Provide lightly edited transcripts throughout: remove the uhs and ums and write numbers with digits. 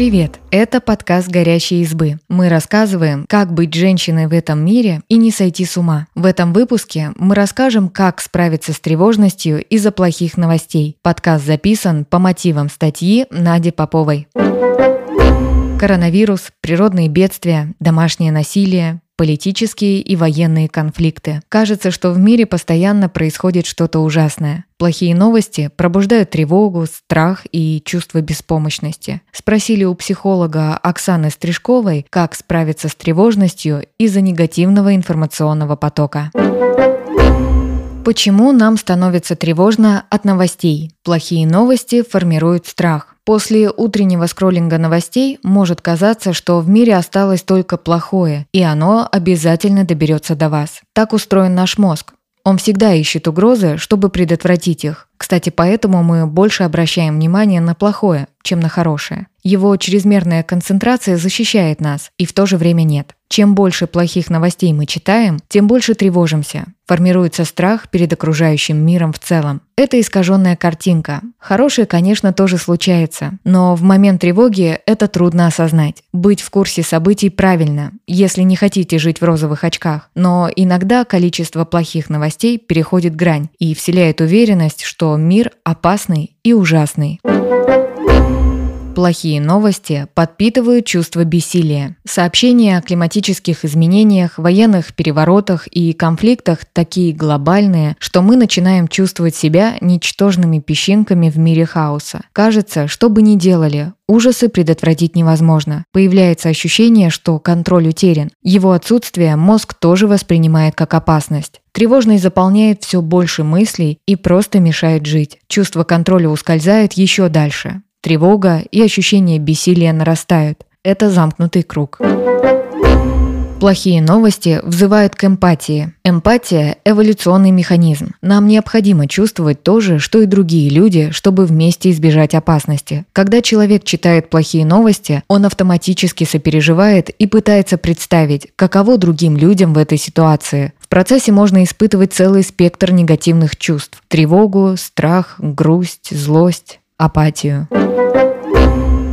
Привет! Это подкаст «Горящие избы». Мы рассказываем, как быть женщиной в этом мире и не сойти с ума. В этом выпуске мы расскажем, как справиться с тревожностью из-за плохих новостей. Подкаст записан по мотивам статьи Нади Поповой. Коронавирус, природные бедствия, домашнее насилие, политические и военные конфликты. Кажется, что в мире постоянно происходит что-то ужасное. Плохие новости пробуждают тревогу, страх и чувство беспомощности. Спросили у психолога Оксаны Стрижковой, как справиться с тревожностью из-за негативного информационного потока. Почему нам становится тревожно от новостей? Плохие новости формируют страх. После утреннего скроллинга новостей может казаться, что в мире осталось только плохое, и оно обязательно доберется до вас. Так устроен наш мозг. Он всегда ищет угрозы, чтобы предотвратить их. Кстати, поэтому мы больше обращаем внимание на плохое, чем на хорошее. Его чрезмерная концентрация защищает нас, и в то же время нет. Чем больше плохих новостей мы читаем, тем больше тревожимся. Формируется страх перед окружающим миром в целом. Это искаженная картинка. Хорошее, конечно, тоже случается, но в момент тревоги это трудно осознать. Быть в курсе событий правильно, если не хотите жить в розовых очках. Но иногда количество плохих новостей переходит грань и вселяет уверенность, что мир опасный и ужасный. Плохие новости подпитывают чувство бессилия. Сообщения о климатических изменениях, военных переворотах и конфликтах такие глобальные, что мы начинаем чувствовать себя ничтожными песчинками в мире хаоса. Кажется, что бы ни делали, ужасы предотвратить невозможно. Появляется ощущение, что контроль утерян. Его отсутствие мозг тоже воспринимает как опасность. Тревожность заполняет все больше мыслей и просто мешает жить. Чувство контроля ускользает еще дальше. Тревога и ощущение бессилия нарастают. Это замкнутый круг. Плохие новости взывают к эмпатии. Эмпатия – эволюционный механизм. Нам необходимо чувствовать то же, что и другие люди, чтобы вместе избежать опасности. Когда человек читает плохие новости, он автоматически сопереживает и пытается представить, каково другим людям в этой ситуации. В процессе можно испытывать целый спектр негативных чувств – тревогу, страх, грусть, злость, апатию.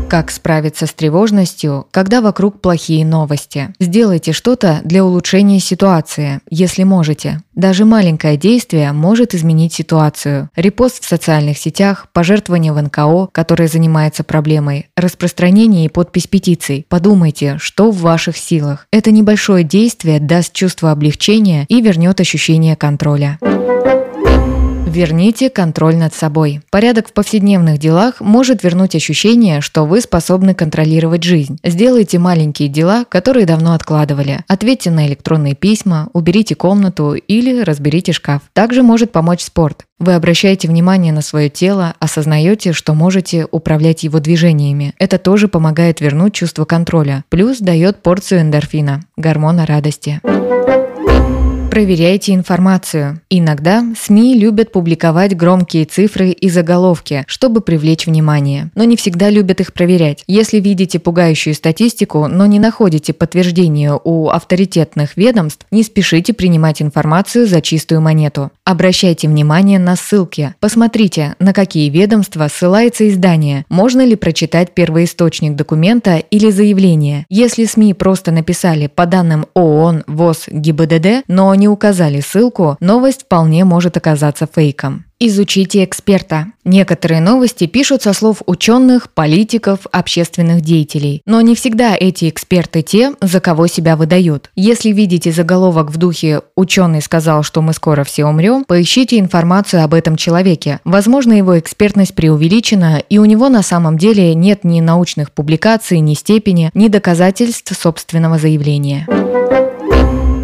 Как справиться с тревожностью, когда вокруг плохие новости? Сделайте что-то для улучшения ситуации, если можете. Даже маленькое действие может изменить ситуацию. Репост в социальных сетях, пожертвование в НКО, которое занимается проблемой, распространение и подпись петиций. Подумайте, что в ваших силах. Это небольшое действие даст чувство облегчения и вернет ощущение контроля. Верните контроль над собой. Порядок в повседневных делах может вернуть ощущение, что вы способны контролировать жизнь. Сделайте маленькие дела, которые давно откладывали. Ответьте на электронные письма, уберите комнату или разберите шкаф. Также может помочь спорт. Вы обращаете внимание на свое тело, осознаете, что можете управлять его движениями. Это тоже помогает вернуть чувство контроля. Плюс дает порцию эндорфина, гормона радости. Проверяйте информацию. Иногда СМИ любят публиковать громкие цифры и заголовки, чтобы привлечь внимание, но не всегда любят их проверять. Если видите пугающую статистику, но не находите подтверждения у авторитетных ведомств, не спешите принимать информацию за чистую монету. Обращайте внимание на ссылки. Посмотрите, на какие ведомства ссылается издание, можно ли прочитать первоисточник документа или заявления. Если СМИ просто написали «по данным ООН, ВОЗ, ГИБДД», но не указали ссылку, новость вполне может оказаться фейком. Изучите эксперта. Некоторые новости пишут со слов ученых, политиков, общественных деятелей. Но не всегда эти эксперты те, за кого себя выдают. Если видите заголовок в духе «Ученый сказал, что мы скоро все умрем», поищите информацию об этом человеке. Возможно, его экспертность преувеличена, и у него на самом деле нет ни научных публикаций, ни степени, ни доказательств собственного заявления.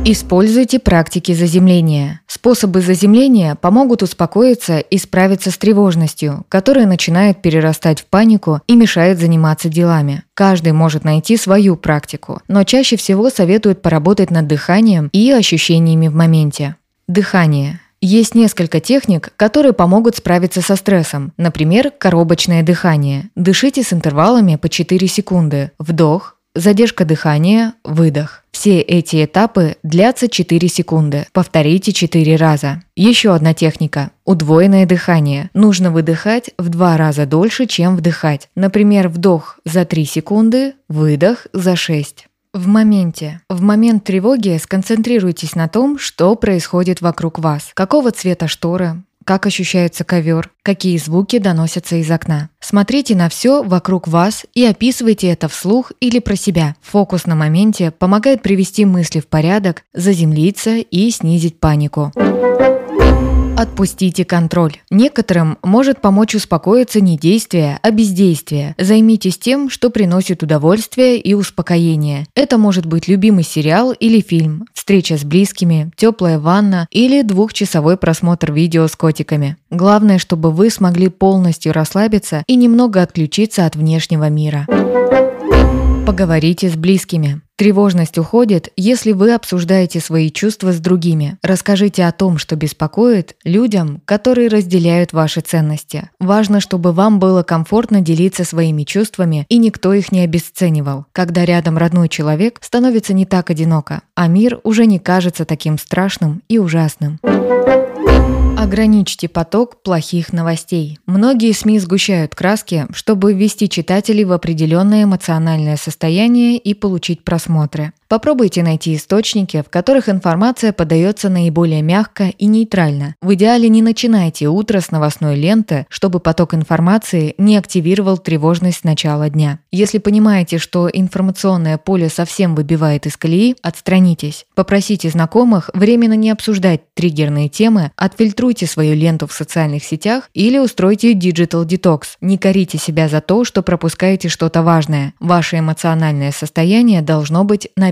Используйте практики заземления. Способы заземления помогут успокоиться и справиться с тревожностью, которая начинает перерастать в панику и мешает заниматься делами. Каждый может найти свою практику, но чаще всего советуют поработать над дыханием и ощущениями в моменте. Дыхание. Есть несколько техник, которые помогут справиться со стрессом. Например, коробочное дыхание. Дышите с интервалами по 4 секунды. Вдох, задержка дыхания, выдох. Все эти этапы длятся 4 секунды. Повторите 4 раза. Еще одна техника. Удвоенное дыхание. Нужно выдыхать в 2 раза дольше, чем вдыхать. Например, вдох за 3 секунды, выдох за 6. В моменте. В момент тревоги сконцентрируйтесь на том, что происходит вокруг вас. Какого цвета шторы? Как ощущается ковер? Какие звуки доносятся из окна? Смотрите на все вокруг вас и описывайте это вслух или про себя. Фокус на моменте помогает привести мысли в порядок, заземлиться и снизить панику. Отпустите контроль. Некоторым может помочь успокоиться не действие, а бездействие. Займитесь тем, что приносит удовольствие и успокоение. Это может быть любимый сериал или фильм, встреча с близкими, теплая ванна или 2-часовой просмотр видео с котиками. Главное, чтобы вы смогли полностью расслабиться и немного отключиться от внешнего мира. Поговорите с близкими. Тревожность уходит, если вы обсуждаете свои чувства с другими. Расскажите о том, что беспокоит, людям, которые разделяют ваши ценности. Важно, чтобы вам было комфортно делиться своими чувствами, и никто их не обесценивал. Когда рядом родной человек, становится не так одиноко, а мир уже не кажется таким страшным и ужасным. Ограничьте поток плохих новостей. Многие СМИ сгущают краски, чтобы ввести читателей в определенное эмоциональное состояние и получить просмотры. Попробуйте найти источники, в которых информация подается наиболее мягко и нейтрально. В идеале не начинайте утро с новостной ленты, чтобы поток информации не активировал тревожность с начала дня. Если понимаете, что информационное поле совсем выбивает из колеи, отстранитесь. Попросите знакомых временно не обсуждать триггерные темы, отфильтруйте свою ленту в социальных сетях или устройте Digital Detox. Не корите себя за то, что пропускаете что-то важное. Ваше эмоциональное состояние должно быть на